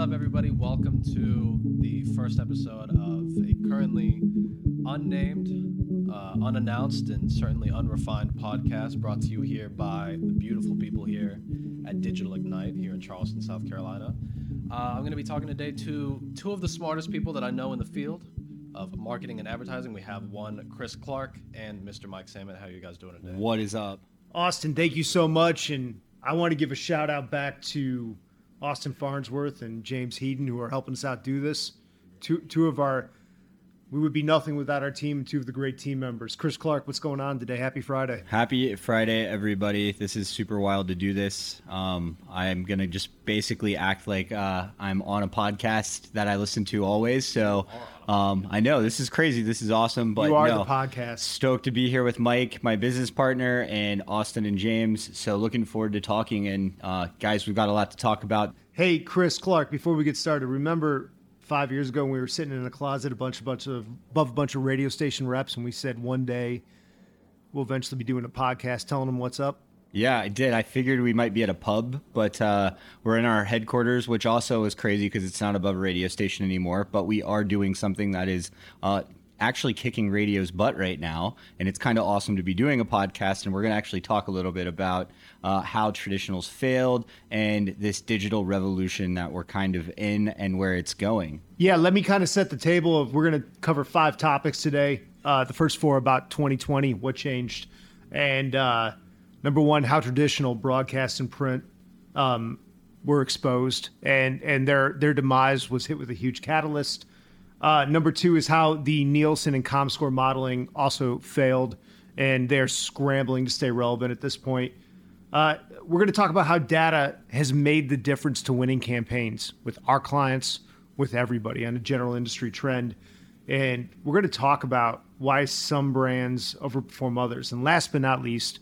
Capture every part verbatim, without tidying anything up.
up, everybody? Welcome to the first episode of a currently unnamed, uh, unannounced, and certainly unrefined podcast brought to you here by the beautiful people here at Digital Ignite here in Charleston, South Carolina. Uh, I'm going to be talking today to two of the smartest people that I know in the field of marketing and advertising. We have one, Chris Clark, and Mister Mike Salmon. How are you guys doing today? What is up? Austin, thank you so much, and I want to give a shout out back to Austin Farnsworth and James Heaton, who are helping us out do this. Two two of our, we would be nothing without our team, two of the great team members. Chris Clark, what's going on today? Happy Friday. Happy Friday, everybody. This is super wild to do this. Um, I'm going to just basically act like uh, I'm on a podcast that I listen to always. So um, I know this is crazy. This is awesome. But you are no, the podcast. Stoked to be here with Mike, my business partner, and Austin and James. So looking forward to talking. And uh, guys, we've got a lot to talk about. Hey, Chris Clark, before we get started, remember, Five years ago, when we were sitting in a closet, a bunch, a bunch of above a bunch of radio station reps, and we said one day we'll eventually be doing a podcast, telling them what's up. Yeah, I did. I figured we might be at a pub, but uh, we're in our headquarters, which also is crazy because it's not above a radio station anymore. But we are doing something that is uh, actually kicking radio's butt right now, and it's kind of awesome to be doing a podcast. And we're going to actually talk a little bit about uh, how traditionals failed and this digital revolution that we're kind of in and where it's going. Yeah, let me kind of set the table of we're going to cover five topics today. Uh, the first four about twenty twenty, what changed, and uh, number one, how traditional broadcast and print um, were exposed, and and their their demise was hit with a huge catalyst. Uh, number two is how the Nielsen and ComScore modeling also failed, and they're scrambling to stay relevant at this point. Uh, we're going to talk about how data has made the difference to winning campaigns with our clients, with everybody, on a general industry trend. And we're going to talk about why some brands overperform others. And last but not least,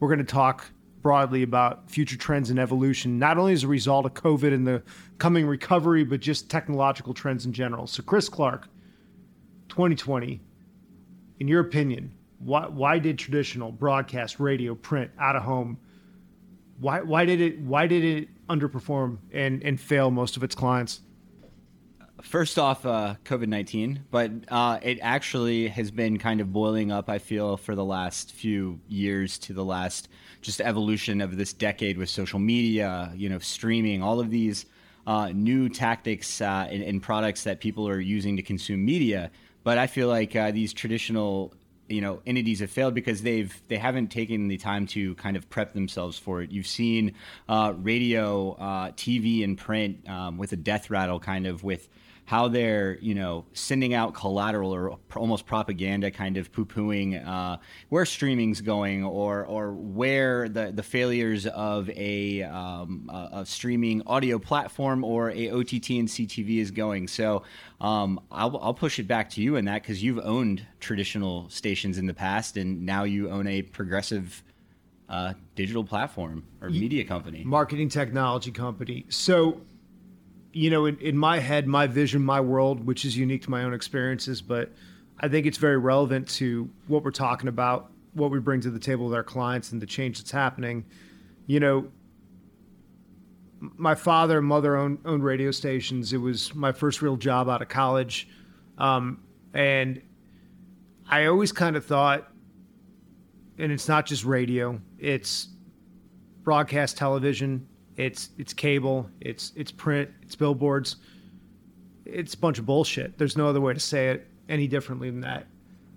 we're going to talk broadly about future trends and evolution, not only as a result of COVID and the coming recovery, but just technological trends in general. So Chris Clark, twenty twenty, in your opinion, why why did traditional broadcast, radio, print, out of home, why why did it why did it underperform and, and fail most of its clients? First off, uh, COVID nineteen, but uh, it actually has been kind of boiling up, I feel, for the last few years to the last just evolution of this decade with social media, you know, streaming, all of these uh, new tactics uh, and, and products that people are using to consume media. But I feel like uh, these traditional, you know, entities have failed because they've they haven't taken the time to kind of prep themselves for it. You've seen uh, radio, uh, T V, and print um, with a death rattle, kind of with how they're, you know, sending out collateral or almost propaganda, kind of poo-pooing uh, where streaming's going or or where the, the failures of a, um, a, a streaming audio platform or a O T T and C T V is going. So um, I'll, I'll push it back to you in that because you've owned traditional stations in the past and now you own a progressive uh, digital platform or media company. Marketing technology company. So, you know, in, in my head, my vision, my world, which is unique to my own experiences, but I think it's very relevant to what we're talking about, what we bring to the table with our clients and the change that's happening. You know, my father and mother owned, owned radio stations. It was my first real job out of college. Um, and I always kind of thought, and it's not just radio, it's broadcast television, It's it's cable, it's it's print, it's billboards. It's a bunch of bullshit. There's no other way to say it any differently than that.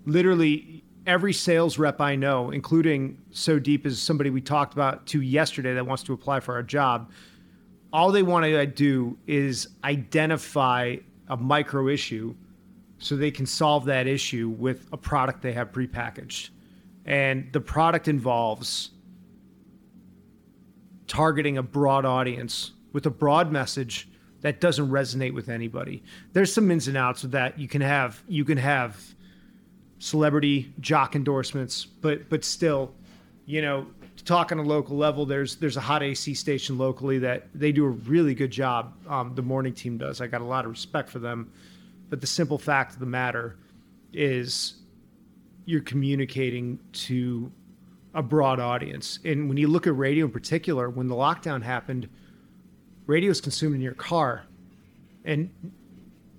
Literally every sales rep I know, including so deep as somebody we talked about to yesterday that wants to apply for our job, all they want to do is identify a micro issue so they can solve that issue with a product they have prepackaged. And the product involves targeting a broad audience with a broad message that doesn't resonate with anybody. There's some ins and outs with that. You can have you can have celebrity jock endorsements, but but still, you know, to talk on a local level, there's there's a hot A C station locally that they do a really good job. Um, the morning team does. I got a lot of respect for them. But the simple fact of the matter is you're communicating to a broad audience. And when you look at radio in particular, when the lockdown happened, radio is consumed in your car. and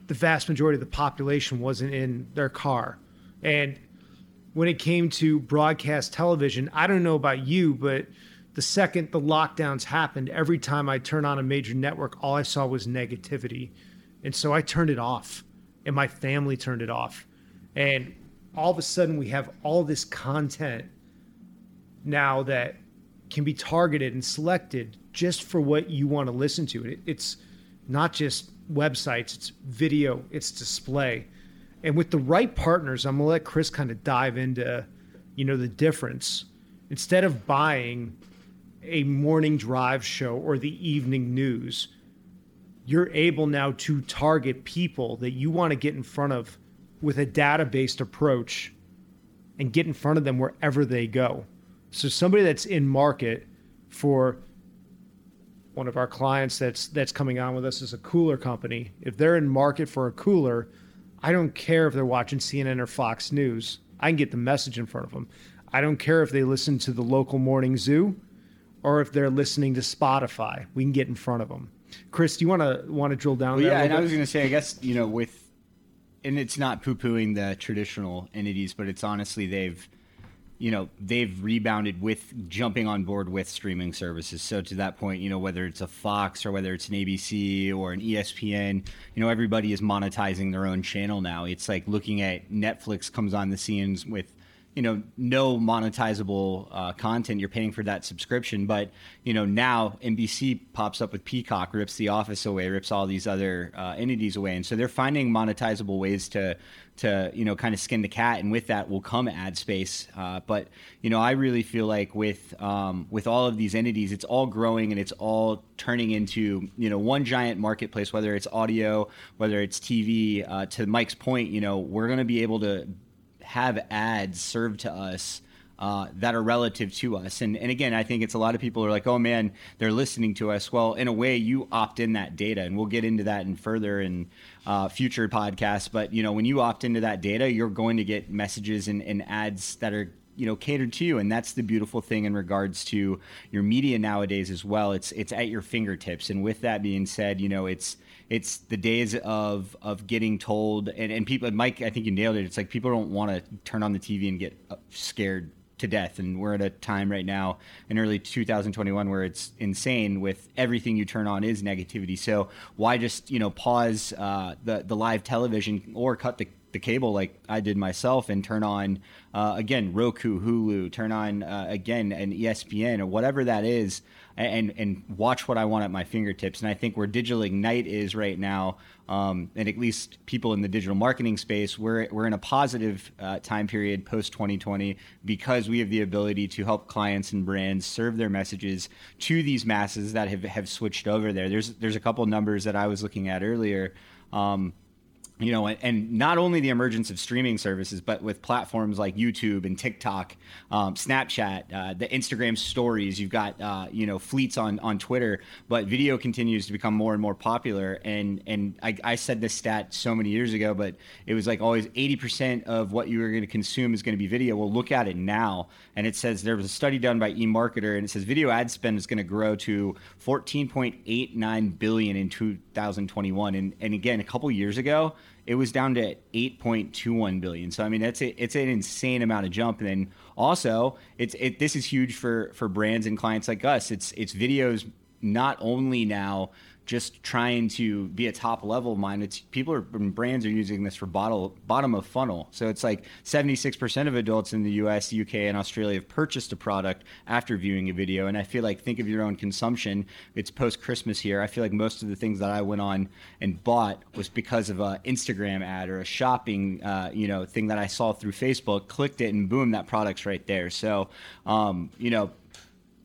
the vast majority of the population wasn't in their car. And when it came to broadcast television, I don't know about you, but the second the lockdowns happened, every time I turned on a major network, all I saw was negativity. And so I turned it off, and my family turned it off. And all of a sudden we have all this content now that can be targeted and selected just for what you want to listen to. It, it's not just websites, it's video, it's display. And with the right partners, I'm gonna let Chris kind of dive into, you know, the difference. Instead of buying a morning drive show or the evening news, you're able now to target people that you want to get in front of with a data-based approach and get in front of them wherever they go. So somebody that's in market for one of our clients that's that's coming on with us is a cooler company. If they're in market for a cooler, I don't care if they're watching C N N or Fox News. I can get the message in front of them. I don't care if they listen to the local morning zoo or if they're listening to Spotify. We can get in front of them. Chris, do you want to want to drill down well, there? Yeah, and bit? I was going to say, I guess, you know, with, and it's not poo-pooing the traditional entities, but it's honestly they've, you know, they've rebounded with jumping on board with streaming services. So to that point, you know, whether it's a Fox or whether it's an A B C or an E S P N, you know, everybody is monetizing their own channel now. It's like looking at Netflix comes on the scenes with, you know, no monetizable uh, content. You're paying for that subscription. But, you know, now N B C pops up with Peacock, rips The Office away, rips all these other uh, entities away. And so they're finding monetizable ways to, to, you know, kind of skin the cat. And with that will come ad space. Uh, but, you know, I really feel like with um, with all of these entities, it's all growing and it's all turning into, you know, one giant marketplace, whether it's audio, whether it's T V. Uh, to Mike's point, you know, we're going to be able to have ads served to us uh, that are relative to us. And and again, I think it's a lot of people are like, oh man, they're listening to us. Well, in a way you opt in that data, and we'll get into that in further in uh, future podcasts. But, you know, when you opt into that data, you're going to get messages and, and ads that are, you know, catered to you. And that's the beautiful thing in regards to your media nowadays as well. It's, it's at your fingertips. And with that being said, you know, it's, it's the days of, of getting told and, and people, Mike, I think you nailed it. It's like, people don't want to turn on the T V and get scared to death. And we're at a time right now in early two thousand twenty-one where it's insane with everything you turn on is negativity. So why just, you know, pause uh, the, the live television or cut the, the cable like I did myself and turn on, uh, again, Roku, Hulu, turn on, uh, again, an E S P N or whatever that is, and and watch what I want at my fingertips. And I think where Digital Ignite is right now, um, and at least people in the digital marketing space, we're, we're in a positive uh, time period post twenty twenty because we have the ability to help clients and brands serve their messages to these masses that have, have switched over there. There's, there's a couple numbers that I was looking at earlier, um, You know, and not only the emergence of streaming services, but with platforms like YouTube and TikTok, um, Snapchat, uh, the Instagram stories, you've got, uh, you know, fleets on, on Twitter, but video continues to become more and more popular. And and I, I said this stat so many years ago, but it was like always eighty percent of what you were going to consume is going to be video. Well, look at it now. And it says there was a study done by eMarketer, and it says video ad spend is going to grow to fourteen point eight nine billion dollars in two thousand twenty-one. And, and again, a couple years ago, it was down to eight point two one billion. So, I mean, that's a, it's an insane amount of jump. And then also, it's it, this is huge for, for brands and clients like us. It's it's videos not only now just trying to be a top level mind. It's people are brands are using this for bottle, bottom of funnel. So it's like seventy-six percent of adults in the U S, U K, and Australia have purchased a product after viewing a video. And I feel like think of your own consumption. It's post Christmas here. I feel like most of the things that I went on and bought was because of a Instagram ad or a shopping, uh, you know, thing that I saw through Facebook, clicked it, and boom, that product's right there. So, um, you know,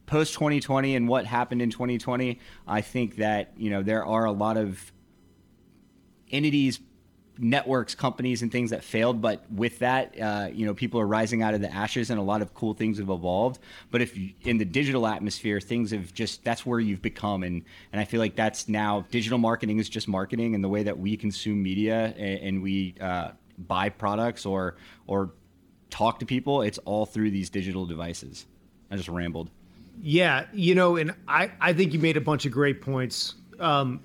post twenty twenty and what happened in twenty twenty, I think that, you know, there are a lot of entities, networks, companies, and things that failed. But with that, uh, you know, people are rising out of the ashes, and a lot of cool things have evolved. But if you, in the digital atmosphere, things have just that's where you've become, and and I feel like that's now digital marketing is just marketing, and the way that we consume media and, and we uh, buy products or or talk to people, it's all through these digital devices. I just rambled. Yeah, you know, and I, I think you made a bunch of great points. Um,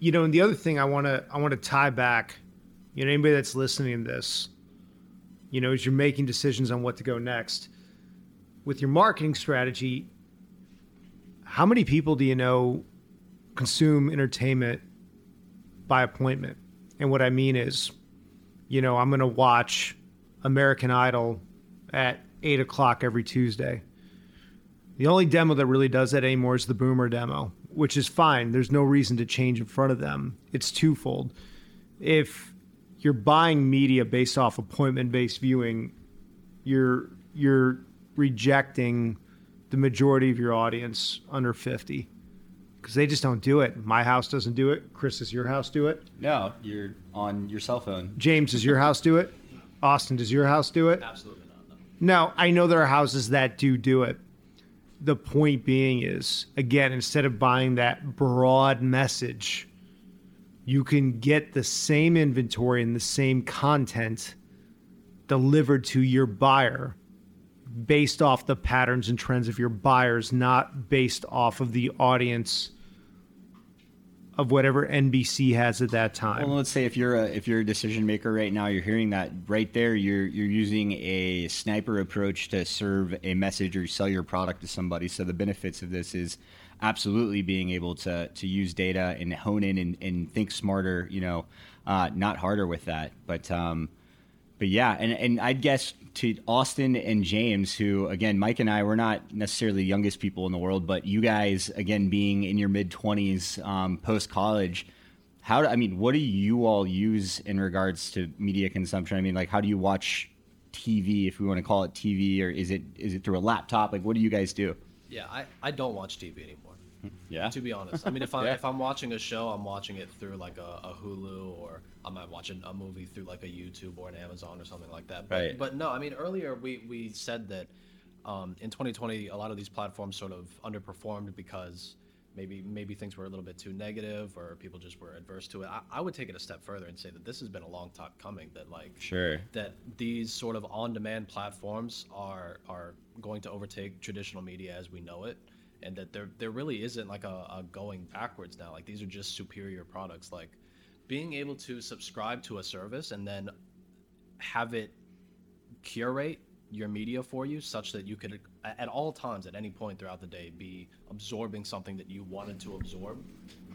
you know, and the other thing I want to I want to tie back, you know, anybody that's listening to this, you know, as you're making decisions on what to go next with your marketing strategy, how many people do you know consume entertainment by appointment? And what I mean is, you know, I'm going to watch American Idol at eight o'clock every Tuesday. The only demo that really does that anymore is the boomer demo, which is fine. There's no reason to change in front of them. It's twofold. If you're buying media based off appointment-based viewing, you're you're rejecting the majority of your audience under fifty because they just don't do it. My house doesn't do it. Chris, does your house do it? No, you're on your cell phone. James, does your house do it? Austin, does your house do it? Absolutely not. No. Now, I know there are houses that do do it. The point being is, again, instead of buying that broad message, you can get the same inventory and the same content delivered to your buyer based off the patterns and trends of your buyers, not based off of the audience of whatever N B C has at that time. Well, let's say if you're a if you're a decision maker right now, you're hearing that right there. You're you're using a sniper approach to serve a message or sell your product to somebody. So the benefits of this is absolutely being able to to use data and hone in and, and think smarter. You know, uh, not harder with that. But um, but yeah, and and I'd guess to Austin and James, who again, Mike and I, we're not necessarily the youngest people in the world, but you guys, again, being in your mid twenties, um, post college, how do, I mean, what do you all use in regards to media consumption? I mean, like, how do you watch T V, if we want to call it T V, or is it is it through a laptop? Like, what do you guys do? Yeah, I, I don't watch T V anymore. Yeah. To be honest, I mean, if I'm yeah. if I'm watching a show, I'm watching it through like a, a Hulu, or I might watch a movie through like a YouTube or an Amazon or something like that. But, right. But no, I mean, earlier we, we said that um, in twenty twenty, a lot of these platforms sort of underperformed because maybe maybe things were a little bit too negative, or people just were adverse to it. I, I would take it a step further and say that this has been a long time coming. That like sure that these sort of on-demand platforms are are going to overtake traditional media as we know it. And that there there really isn't like a, a going backwards now. Like, these are just superior products. Like, being able to subscribe to a service and then have it curate your media for you such that you could at all times, at any point throughout the day, be absorbing something that you wanted to absorb.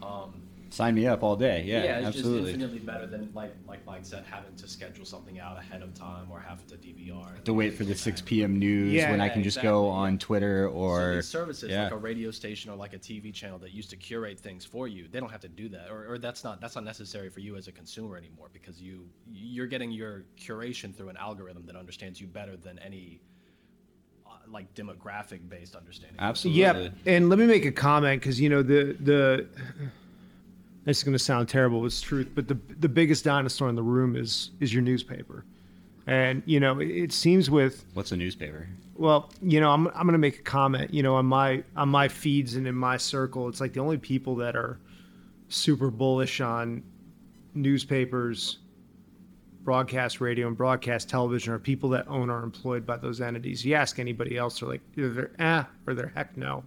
Um, Sign me up all day. Yeah, yeah, it's absolutely. Just infinitely better than, like like Mike said, having to schedule something out ahead of time or having to D V R. Have to wait for the six p.m. news yeah, when yeah, I can just exactly. go on Twitter or... So these services, yeah. like a radio station or like a T V channel that used to curate things for you, they don't have to do that. Or, or that's not that's not necessary for you as a consumer anymore, because you, you're getting your curation through an algorithm that understands you better than any... like demographic based understanding. Absolutely. Yeah. And let me make a comment, because, you know, the the this is going to sound terrible, but it's truth, but the the biggest dinosaur in the room is is your newspaper. And, you know, it, it seems with what's a newspaper? Well, you know, I'm I'm going to make a comment, you know, on my on my feeds and in my circle, it's like the only people that are super bullish on newspapers, broadcast radio, and broadcast television are people that own or are employed by those entities. You ask anybody else, they're like, either they're eh or they're heck no.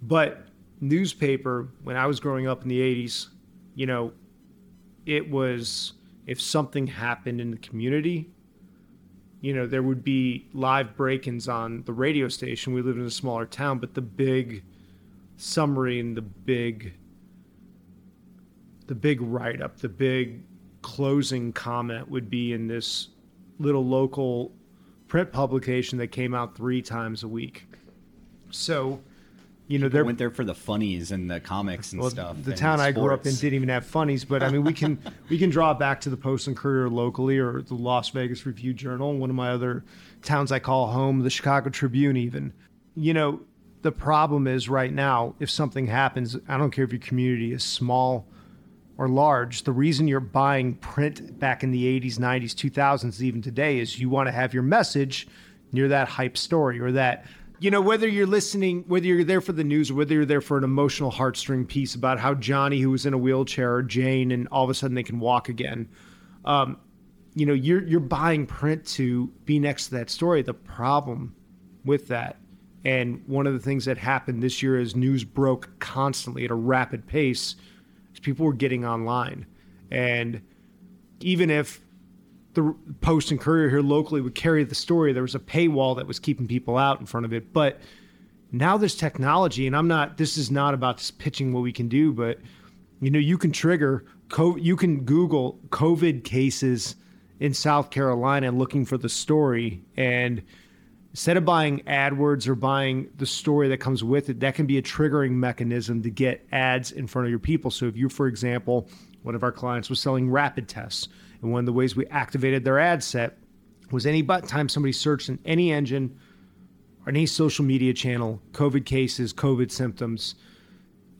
But newspaper, when I was growing up in the eighties, you know, it was, if something happened in the community, you know, there would be live break-ins on the radio station. We lived in a smaller town, but the big summary and the big, the big write-up, the big closing comment would be in this little local print publication that came out three times a week. So, you know, they went there for the funnies and the comics and well, stuff. The and town sports. I grew up in didn't even have funnies, but I mean, we can we can draw back to the Post and Courier locally, or the Las Vegas Review Journal, one of my other towns I call home, the Chicago Tribune even. You know, the problem is right now, if something happens, I don't care if your community is small or large, the reason you're buying print back in the eighties, nineties, two thousands, even today, is you want to have your message near that hype story, or that, you know, whether you're listening, whether you're there for the news, or whether you're there for an emotional heartstring piece about how Johnny, who was in a wheelchair, or Jane, and all of a sudden they can walk again. Um, you know, you're, you're buying print to be next to that story. The problem with that, and one of the things that happened this year, is news broke constantly at a rapid pace, people were getting online. And even if the Post and Courier here locally would carry the story, there was a paywall that was keeping people out in front of it. But now there's technology, and I'm not, this is not about just pitching what we can do, but you know, you can trigger, you can Google COVID cases in South Carolina looking for the story, and instead of buying AdWords or buying the story that comes with it, that can be a triggering mechanism to get ads in front of your people. So if you, for example, one of our clients was selling rapid tests, and one of the ways we activated their ad set was any time somebody searched in any engine or any social media channel, COVID cases, COVID symptoms,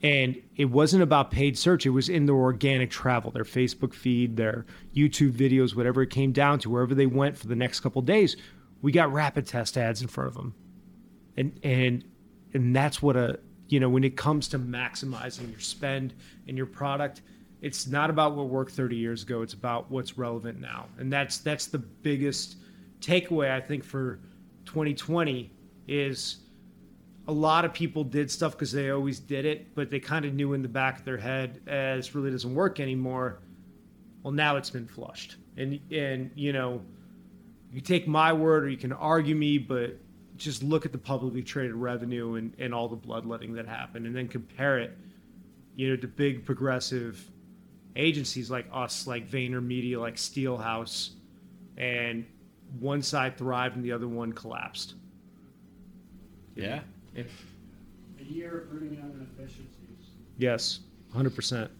and it wasn't about paid search. It was in their organic travel, their Facebook feed, their YouTube videos, whatever it came down to, wherever they went for the next couple of days, we got rapid test ads in front of them. And, and, and that's what a, you know, when it comes to maximizing your spend and your product, it's not about what worked thirty years ago. It's about what's relevant now. And that's, that's the biggest takeaway, I think, for twenty twenty is a lot of people did stuff because they always did it, but they kind of knew in the back of their head, eh, this really doesn't work anymore. Well, now it's been flushed. And, and you know, you take my word or you can argue me, but just look at the publicly traded revenue and, and all the bloodletting that happened, and then compare it, you know, to big progressive agencies like us, like VaynerMedia, like Steelhouse, and one side thrived and the other one collapsed. Yeah. Yeah. A year of burning out inefficiencies. Yes, one hundred percent.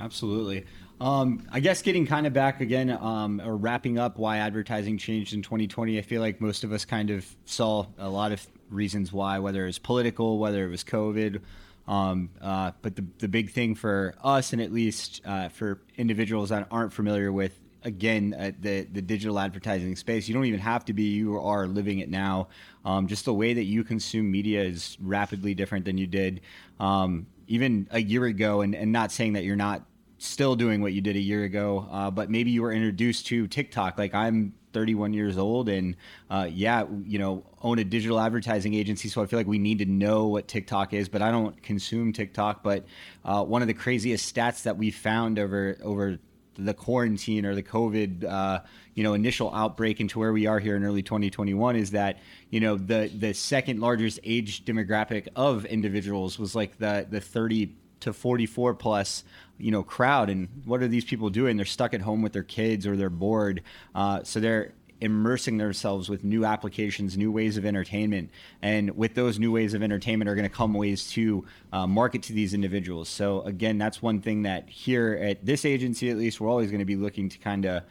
Absolutely. Um, I guess getting kind of back again, um, or wrapping up why advertising changed in twenty twenty, I feel like most of us kind of saw a lot of reasons why, whether it was political, whether it was COVID. Um, uh, but the, the big thing for us, and at least uh, for individuals that aren't familiar with, again, uh, the, the digital advertising space, you don't even have to be, you are living it now. Um, just the way that you consume media is rapidly different than you did um, even a year ago. And, and not saying that you're not still doing what you did a year ago, uh, but maybe you were introduced to TikTok. Like I'm thirty-one years old and uh, yeah, you know, own a digital advertising agency. So I feel like we need to know what TikTok is, but I don't consume TikTok. But uh, one of the craziest stats that we found over, over, the quarantine or the COVID, uh, you know, initial outbreak into where we are here in early twenty twenty-one is that, you know, the the second largest age demographic of individuals was like the the thirty to forty-four plus, you know, crowd. And what are these people doing? They're stuck at home with their kids or they're bored. Uh, so they're immersing themselves with new applications, new ways of entertainment. And with those new ways of entertainment are going to come ways to uh, market to these individuals. So again, that's one thing that here at this agency, at least, we're always going to be looking to kind of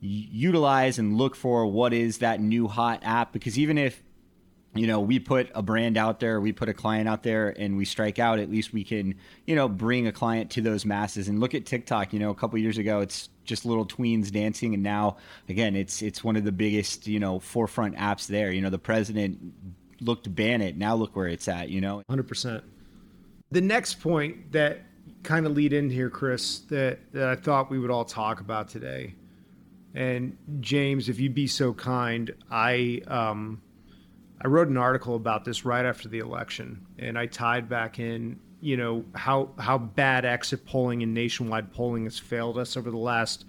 utilize and look for what is that new hot app. Because even if, you know, we put a brand out there, we put a client out there and we strike out, at least we can, you know, bring a client to those masses. And look at TikTok, you know, a couple of years ago, it's just little tweens dancing. And now, again, it's it's one of the biggest, you know, forefront apps there. You know, the president looked to ban it. Now look where it's at, you know. one hundred percent. The next point that kind of lead in here, Chris, that, that I thought we would all talk about today. And James, if you'd be so kind, I... um. I wrote an article about this right after the election, and I tied back in, you know, how how bad exit polling and nationwide polling has failed us over the last,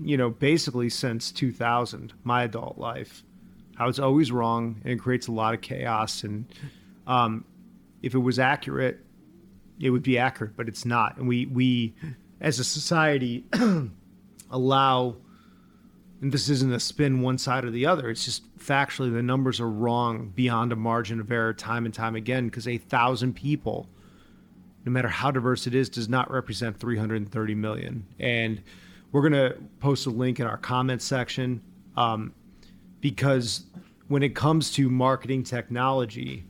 you know, basically since two thousand, my adult life. How it's always wrong, and it creates a lot of chaos. And um, if it was accurate, it would be accurate, but it's not. And we, we as a society, allow... And this isn't a spin one side or the other. It's just factually the numbers are wrong beyond a margin of error time and time again, because a thousand people, no matter how diverse it is, does not represent three hundred thirty million. And we're going to post a link in our comment section um, because when it comes to marketing technology,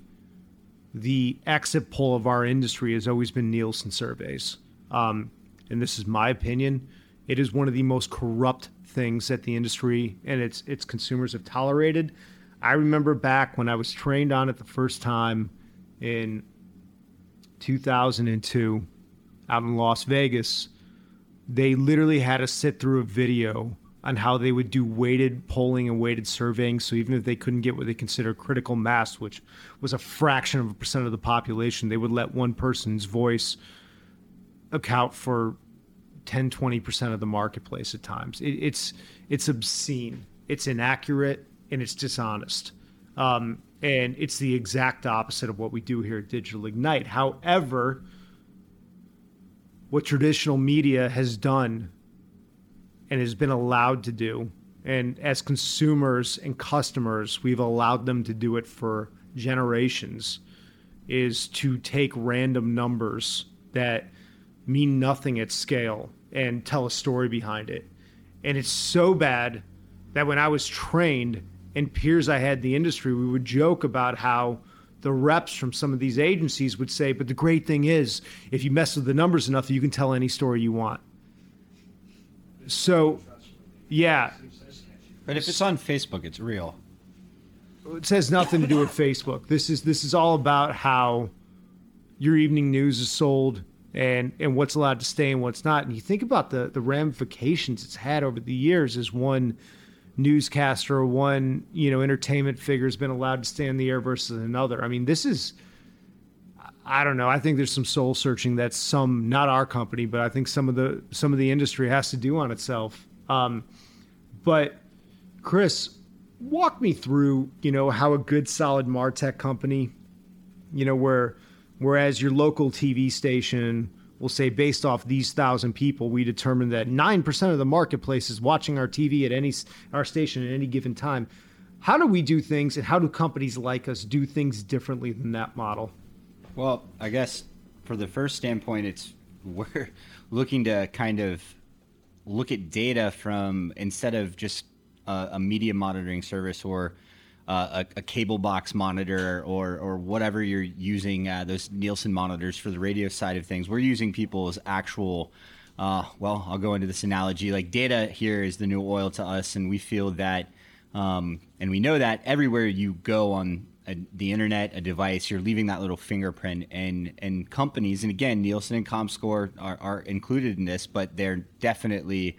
the exit poll of our industry has always been Nielsen surveys. Um, and this is my opinion. It is one of the most corrupt things that the industry and its its consumers have tolerated. I remember back when I was trained on it the first time in two thousand two out in Las Vegas, they literally had us sit through a video on how they would do weighted polling and weighted surveying. So even if they couldn't get what they consider critical mass, which was a fraction of a percent of the population, they would let one person's voice account for ten, twenty percent of the marketplace at times. It, it's it's obscene, it's inaccurate, and it's dishonest. Um, and it's the exact opposite of what we do here at Digital Ignite. However, what traditional media has done and has been allowed to do, and as consumers and customers, we've allowed them to do it for generations, is to take random numbers that mean nothing at scale and tell a story behind it. And it's so bad that when I was trained and peers I had in the industry, we would joke about how the reps from some of these agencies would say, but the great thing is, if you mess with the numbers enough, you can tell any story you want. So, yeah. But if it's on Facebook, it's real. It has nothing to do with Facebook. This is this is all about how your evening news is sold and, and what's allowed to stay and what's not. And you think about the, the ramifications it's had over the years as one newscaster or one, you know, entertainment figure has been allowed to stay on the air versus another. I mean, this is, I don't know. I think there's some soul searching that some, not our company, but I think some of the some of the industry has to do on itself. Um, but Chris, walk me through, you know, how a good solid MarTech company, you know, where whereas your local T V station will say, based off these thousand people, we determined that nine percent of the marketplace is watching our T V at any our station at any given time. How do we do things, and how do companies like us do things differently than that model? Well, I guess for the first standpoint, it's we're looking to kind of look at data from, instead of just a, a media monitoring service or uh, a, a cable box monitor or or whatever you're using, uh, those Nielsen monitors for the radio side of things, we're using people's actual, uh, well, I'll go into this analogy, like data here is the new oil to us, and we feel that, um, and we know that everywhere you go on A, the internet, a device, you're leaving that little fingerprint, and and companies, and again, Nielsen and ComScore are, are included in this, but they're definitely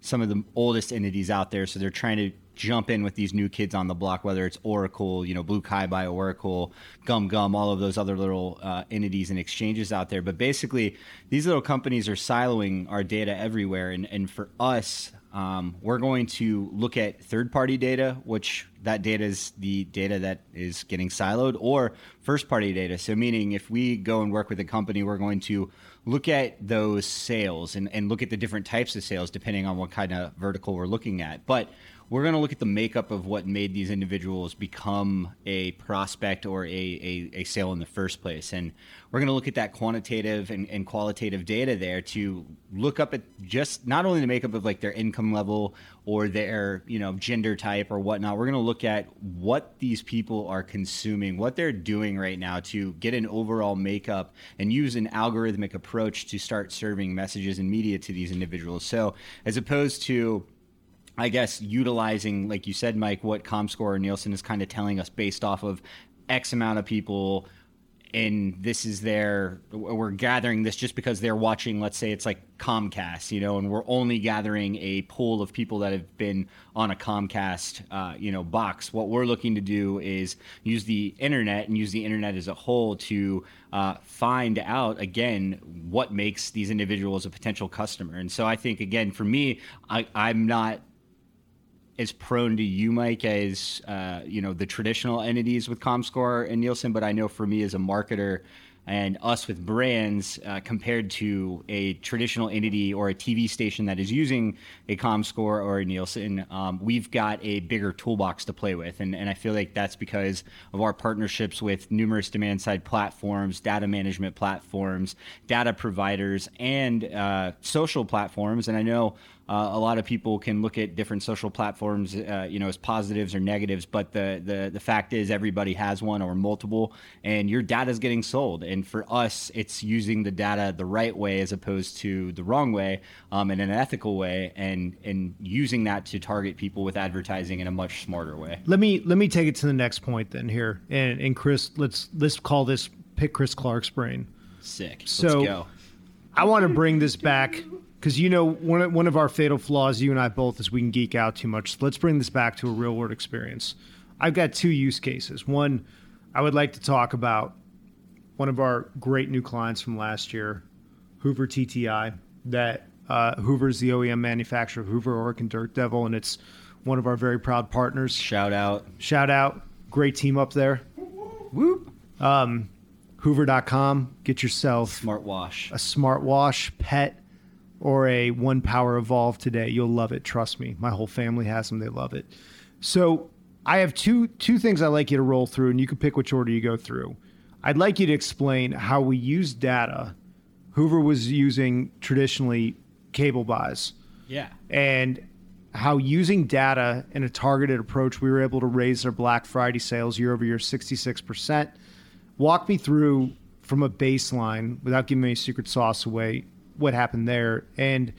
some of the oldest entities out there. So they're trying to jump in with these new kids on the block, whether it's Oracle, you know, Blue Kai by Oracle, Gum Gum, all of those other little uh, entities and exchanges out there. But basically, these little companies are siloing our data everywhere. And, and for us, Um, we're going to look at third-party data, which that data is the data that is getting siloed, or first-party data. So meaning if we go and work with a company, we're going to look at those sales and, and look at the different types of sales depending on what kind of vertical we're looking at. But we're going to look at the makeup of what made these individuals become a prospect or a, a, a sale in the first place. And we're going to look at that quantitative and, and qualitative data there to look up at just not only the makeup of like their income level or their, you know, gender type or whatnot. We're going to look at what these people are consuming, what they're doing right now to get an overall makeup and use an algorithmic approach to start serving messages and media to these individuals. So as opposed to, I guess, utilizing, like you said, Mike, what ComScore or Nielsen is kind of telling us based off of X amount of people, and this is their, we're gathering this just because they're watching, let's say it's like Comcast, you know, and we're only gathering a pool of people that have been on a Comcast, uh, you know, box. What we're looking to do is use the internet and use the internet as a whole to uh, find out, again, what makes these individuals a potential customer. And so I think, again, for me, I, I'm not as prone to you, Mike, as uh, you know, the traditional entities with ComScore and Nielsen. But I know for me as a marketer and us with brands, uh, compared to a traditional entity or a T V station that is using a ComScore or a Nielsen, um, we've got a bigger toolbox to play with. And, and I feel like that's because of our partnerships with numerous demand-side platforms, data management platforms, data providers, and uh, social platforms. And I know Uh, a lot of people can look at different social platforms, uh, you know, as positives or negatives, but the, the the fact is everybody has one or multiple, and your data is getting sold. And for us, it's using the data the right way as opposed to the wrong way, um, in an ethical way, and and using that to target people with advertising in a much smarter way. Let me let me take it to the next point then here, and and Chris, let's let's call this pick Chris Clark's brain. Sick. So let's go. I want to bring this back. Because, you know, one of, one of our fatal flaws, you and I both, is we can geek out too much. So let's bring this back to a real-world experience. I've got two use cases. One, I would like to talk about one of our great new clients from last year Hoover T T I, that uh, Hoover's the O E M manufacturer of Hoover, Oreck, and Dirt Devil, and it's one of our very proud partners. Shout out. Shout out. Great team up there. Whoop. Um, Hoover dot com. Get yourself smartwash. a smartwash pet or a One Power Evolve today. You'll love it. Trust me. My whole family has them. They love it. So I have two two things I'd like you to roll through, and you can pick which order you go through. I'd like you to explain how we use data. Hoover was using traditionally cable buys. Yeah. And how using data in a targeted approach, we were able to raise their Black Friday sales year over year sixty-six percent. Walk me through from a baseline, without giving any secret sauce away, what happened there. And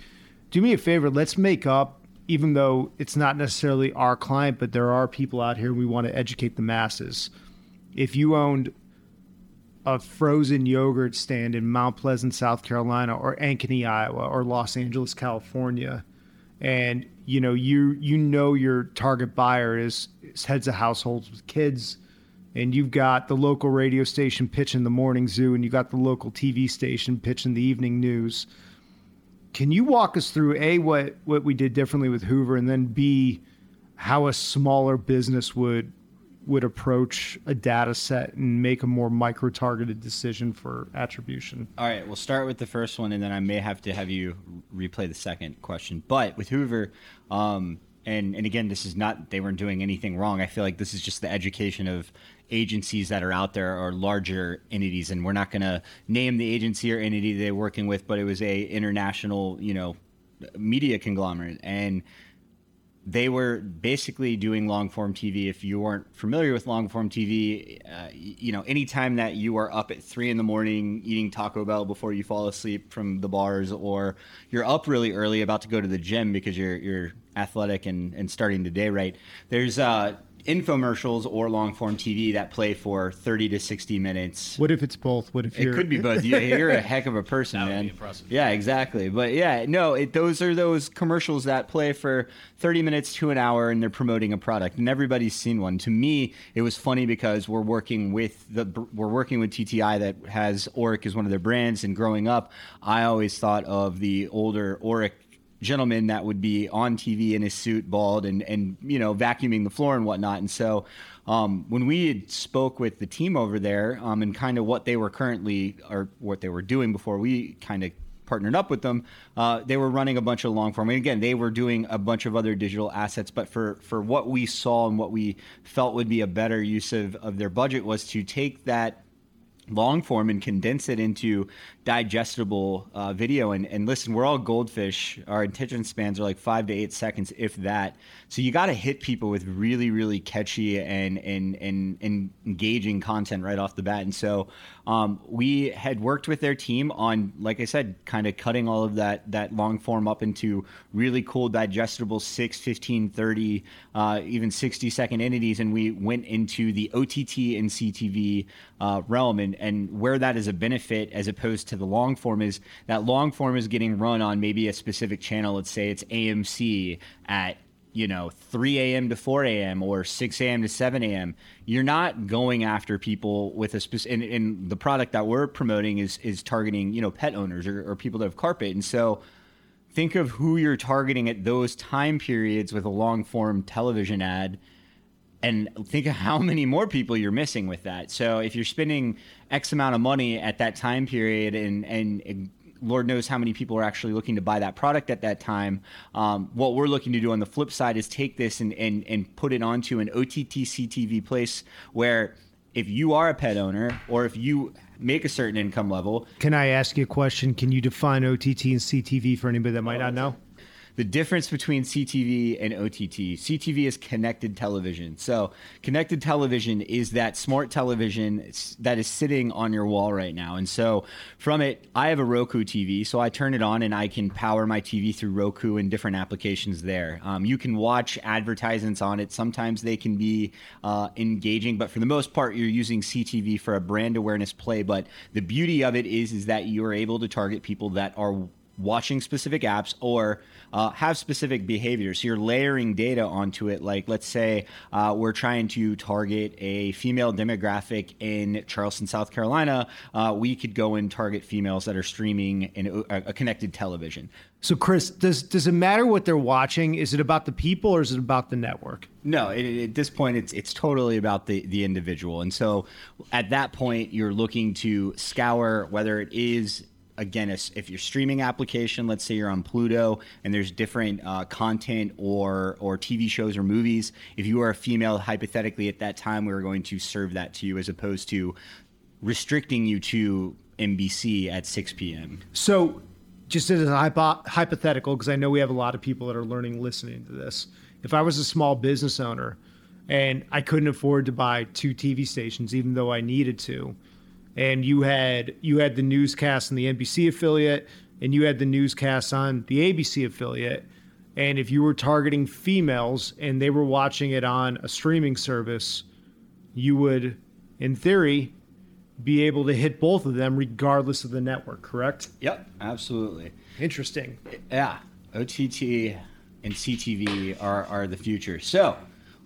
do me a favor, let's make up, even though it's not necessarily our client, but there are people out here we want to educate the masses. If you owned a frozen yogurt stand in Mount Pleasant, South Carolina, or Ankeny, Iowa, or Los Angeles, California, and you know you you know your target buyer is, is heads of households with kids, and you've got the local radio station pitching the morning zoo, and you got the local T V station pitching the evening news. Can you walk us through, A, what, what we did differently with Hoover, and then B, how a smaller business would would approach a data set and make a more micro-targeted decision for attribution? All right, we'll start with the first one, and then I may have to have you replay the second question. But with Hoover, um, and, and again, this is not, they weren't doing anything wrong. I feel like this is just the education of agencies that are out there, or larger entities, and we're not going to name the agency or entity they're working with, but it was a international, you know, media conglomerate, and they were basically doing long-form T V. If you weren't familiar with long-form T V, uh, you know, anytime that you are up at three in the morning eating Taco Bell before you fall asleep from the bars, or you're up really early about to go to the gym because you're you're athletic and, and starting the day right, there's uh, infomercials or long-form T V that play for thirty to sixty minutes. What if it's both? What if you're... It could be both. You're a heck of a person, man. That would be impressive. Yeah, exactly. But yeah, no, it, those are those commercials that play for thirty minutes to an hour, and they're promoting a product, and everybody's seen one. To me, it was funny because we're working with the we're working with T T I that has Oreck as one of their brands, and growing up, I always thought of the older Oreck gentleman that would be on T V in his suit, bald, and, and you know, vacuuming the floor and whatnot. And so um, when we had spoke with the team over there um, and kind of what they were currently or what they were doing before we kind of partnered up with them, uh, they were running a bunch of long form. And again, they were doing a bunch of other digital assets. But for, for what we saw and what we felt would be a better use of, of their budget was to take that long form and condense it into digestible uh, video. And, and listen, we're all goldfish. Our attention spans are like five to eight seconds, if that. So you got to hit people with really, really catchy and, and, and, and engaging content right off the bat. And so um, we had worked with their team on, like I said, kind of cutting all of that, that long form up into really cool, digestible six, fifteen, thirty, uh, even sixty second entities. And we went into the O T T and C T V uh, realm. And, and where that is a benefit as opposed to the long form is that long form is getting run on maybe a specific channel. Let's say it's A M C at, you know, three a.m. to four a.m. or six a.m. to seven a.m. You're not going after people with a specific, and, and the product that we're promoting is is targeting, you know, pet owners or, or people that have carpet. And so think of who you're targeting at those time periods with a long form television ad, and think of how many more people you're missing with that. So if you're spending X amount of money at that time period, and, and, and Lord knows how many people are actually looking to buy that product at that time, um, what we're looking to do on the flip side is take this and, and, and put it onto an O T T C T V place where if you are a pet owner or if you make a certain income level. Can I ask you a question? Can you define O T T and C T V for anybody that might not know? The difference between C T V and O T T. C T V is connected television. So connected television is that smart television that is sitting on your wall right now. And so from it, I have a Roku T V, so I turn it on and I can power my T V through Roku and different applications there. Um, you can watch advertisements on it. Sometimes they can be uh, engaging, but for the most part, you're using C T V for a brand awareness play. But the beauty of it is, is that you're able to target people that are watching specific apps or uh, have specific behaviors. So you're layering data onto it. Like, let's say uh, we're trying to target a female demographic in Charleston, South Carolina. Uh, we could go and target females that are streaming in a connected television. So, Chris, does does it matter what they're watching? Is it about the people or is it about the network? No, it, at this point, it's it's totally about the, the individual. And so at that point, you're looking to scour whether it is, again, if you're streaming application, let's say you're on Pluto and there's different uh, content or or T V shows or movies. If you are a female, hypothetically, at that time, we were going to serve that to you as opposed to restricting you to N B C at six p.m. So just as a hypo- hypothetical, because I know we have a lot of people that are learning listening to this. If I was a small business owner and I couldn't afford to buy two T V stations, even though I needed to, and you had you had the newscast on the N B C affiliate and you had the newscast on the A B C affiliate, and if you were targeting females and they were watching it on a streaming service, you would, in theory, be able to hit both of them regardless of the network, correct? Yep, absolutely. Interesting. Yeah, O T T and C T V are, are the future. So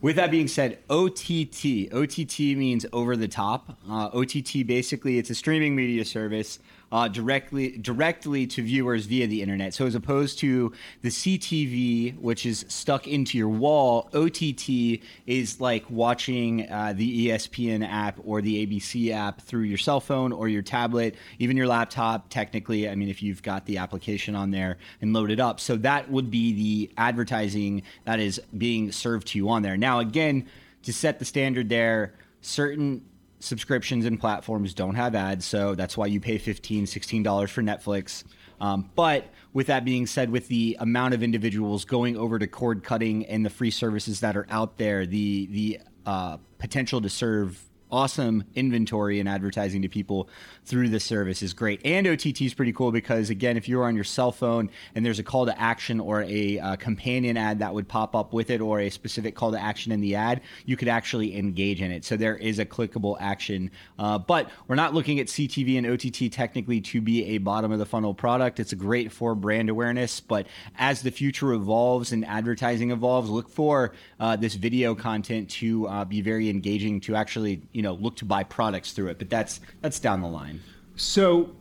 with that being said, O T T. O T T means over the top. Uh, O T T, basically, it's a streaming media service uh, directly directly to viewers via the internet. So as opposed to the C T V, which is stuck into your wall, O T T is like watching uh, the E S P N app or the A B C app through your cell phone or your tablet, even your laptop, technically. I mean, if you've got the application on there and loaded up. So that would be the advertising that is being served to you on there. Now, Now, again, to set the standard there, certain subscriptions and platforms don't have ads, so that's why you pay fifteen dollars, sixteen dollars for Netflix. Um, but with that being said, with the amount of individuals going over to cord cutting and the free services that are out there, the, the uh, potential to serve awesome inventory and advertising to people through this service is great. And O T T is pretty cool because, again, if you're on your cell phone and there's a call to action or a uh, companion ad that would pop up with it or a specific call to action in the ad, you could actually engage in it. So there is a clickable action. Uh, but we're not looking at C T V and O T T technically to be a bottom of the funnel product. It's great for brand awareness. But as the future evolves and advertising evolves, look for uh, this video content to uh, be very engaging, to actually, you You know, look to buy products through it, but that's that's down the line. So,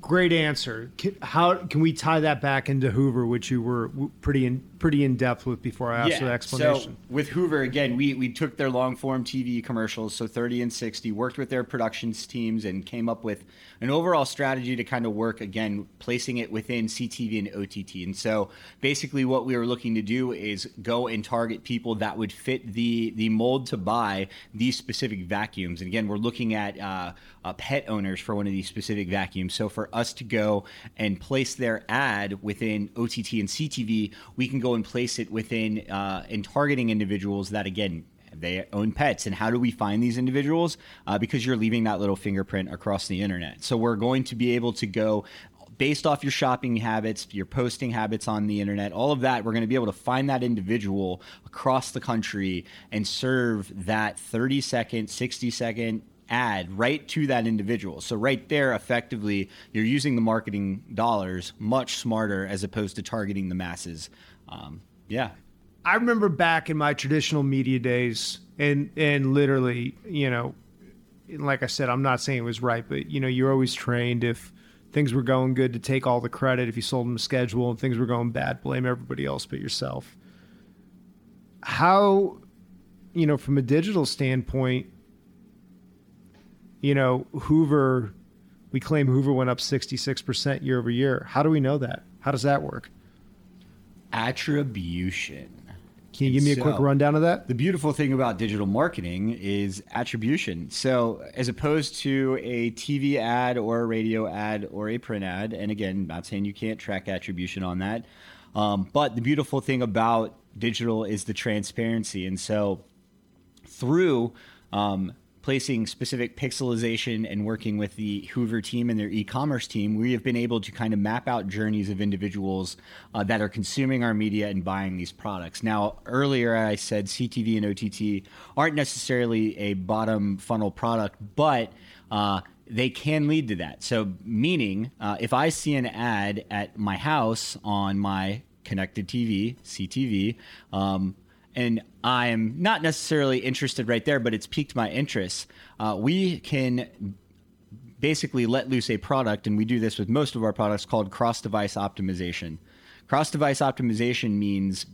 great answer. Can, how can we tie that back into Hoover, which you were pretty in, pretty in depth with before I asked yeah. for the explanation? So with Hoover, again, we we took their long form T V commercials, so thirty and sixty, worked with their productions teams, and came up with an overall strategy to kind of work again, placing it within C T V and O T T. And so basically, what we were looking to do is go and target people that would fit the the mold to buy these specific vacuums. And again, we're looking at uh, uh, pet owners for one of these specific vacuums. So for us to go and place their ad within O T T and C T V, we can go and place it within uh, in targeting individuals that, again, they own pets. And how do we find these individuals? Uh, because you're leaving that little fingerprint across the internet. So we're going to be able to go based off your shopping habits, your posting habits on the internet, all of that, we're going to be able to find that individual across the country and serve that thirty second, sixty second ad right to that individual. So right there, effectively, you're using the marketing dollars much smarter as opposed to targeting the masses. Um, yeah. I remember back in my traditional media days and, and literally, you know, like I said, I'm not saying it was right, but you know, you're always trained if things were going good to take all the credit. If you sold them a schedule and things were going bad, blame everybody else but yourself. How, you know, from a digital standpoint, you know, Hoover, we claim Hoover went up sixty-six percent year over year. How do we know that? How does that work? Attribution. Can you give me a quick rundown of that? The beautiful thing about digital marketing is attribution. So as opposed to a T V ad or a radio ad or a print ad, and again, not saying you can't track attribution on that, um, but the beautiful thing about digital is the transparency. And so through um, placing specific pixelization and working with the Hoover team and their e-commerce team, we have been able to kind of map out journeys of individuals uh, that are consuming our media and buying these products. Now, earlier I said C T V and O T T aren't necessarily a bottom funnel product, but uh, they can lead to that. So meaning uh, if I see an ad at my house on my connected T V, C T V, um, and I am not necessarily interested right there, but it's piqued my interest. Uh, we can basically let loose a product, and we do this with most of our products, called cross-device optimization. Cross-device optimization means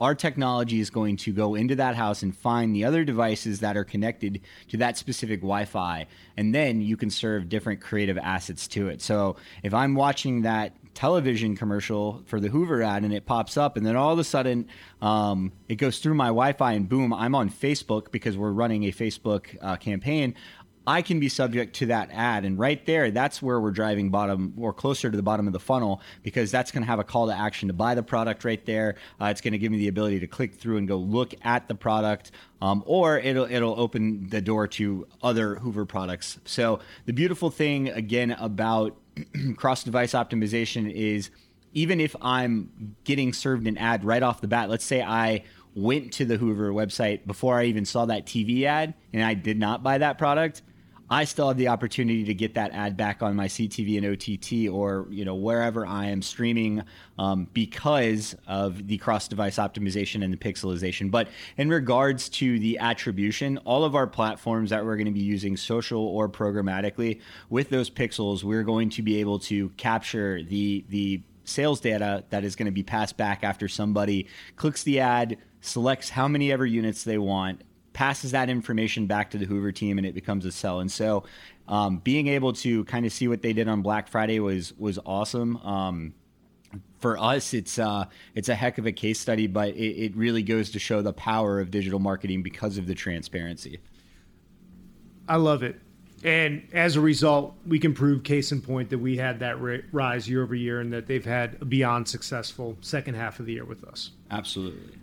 our technology is going to go into that house and find the other devices that are connected to that specific Wi-Fi, and then you can serve different creative assets to it. So if I'm watching that television commercial for the Hoover ad and it pops up, and then all of a sudden um, it goes through my Wi-Fi and boom, I'm on Facebook because we're running a Facebook uh, campaign, I can be subject to that ad. And right there, that's where we're driving bottom or closer to the bottom of the funnel, because that's going to have a call to action to buy the product right there. Uh, it's going to give me the ability to click through and go look at the product, um, or it'll it'll open the door to other Hoover products. So the beautiful thing, again, about cross-device optimization is even if I'm getting served an ad right off the bat, let's say I went to the Hoover website before I even saw that T V ad and I did not buy that product, I still have the opportunity to get that ad back on my C T V and O T T, or you know, wherever I am streaming, um, because of the cross-device optimization and the pixelization. But in regards to the attribution, all of our platforms that we're going to be using, social or programmatically, with those pixels, we're going to be able to capture the the sales data that is going to be passed back after somebody clicks the ad, selects how many ever units they want, passes that information back to the Hoover team, and it becomes a sell. And so um, being able to kind of see what they did on Black Friday was was awesome. Um, for us, it's uh, it's a heck of a case study, but it, it really goes to show the power of digital marketing because of the transparency. I love it. And as a result, we can prove case in point that we had that rise year over year and that they've had a beyond successful second half of the year with us. Absolutely.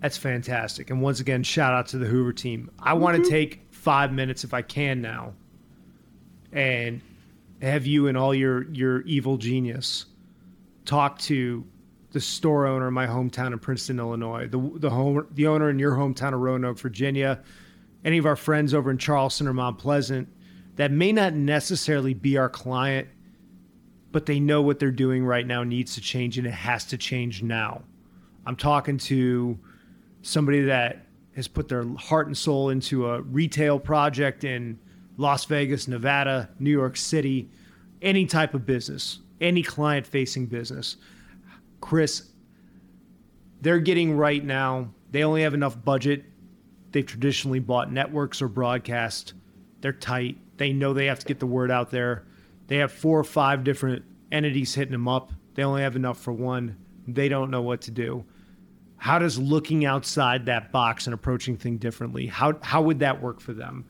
That's fantastic. And once again, shout out to the Hoover team. I want to take five minutes if I can now and have you and all your, your evil genius talk to the store owner in my hometown in Princeton, Illinois, the the home, the owner in your hometown of Roanoke, Virginia, any of our friends over in Charleston or Mount Pleasant that may not necessarily be our client, but they know what they're doing right now needs to change, and it has to change now. I'm talking to somebody that has put their heart and soul into a retail project in Las Vegas, Nevada, New York City, any type of business, any client-facing business. Chris, they're getting right now, they only have enough budget. They've traditionally bought networks or broadcast. They're tight. They know they have to get the word out there. They have four or five different entities hitting them up. They only have enough for one. They don't know what to do. How does looking outside that box and approaching things differently, how how would that work for them?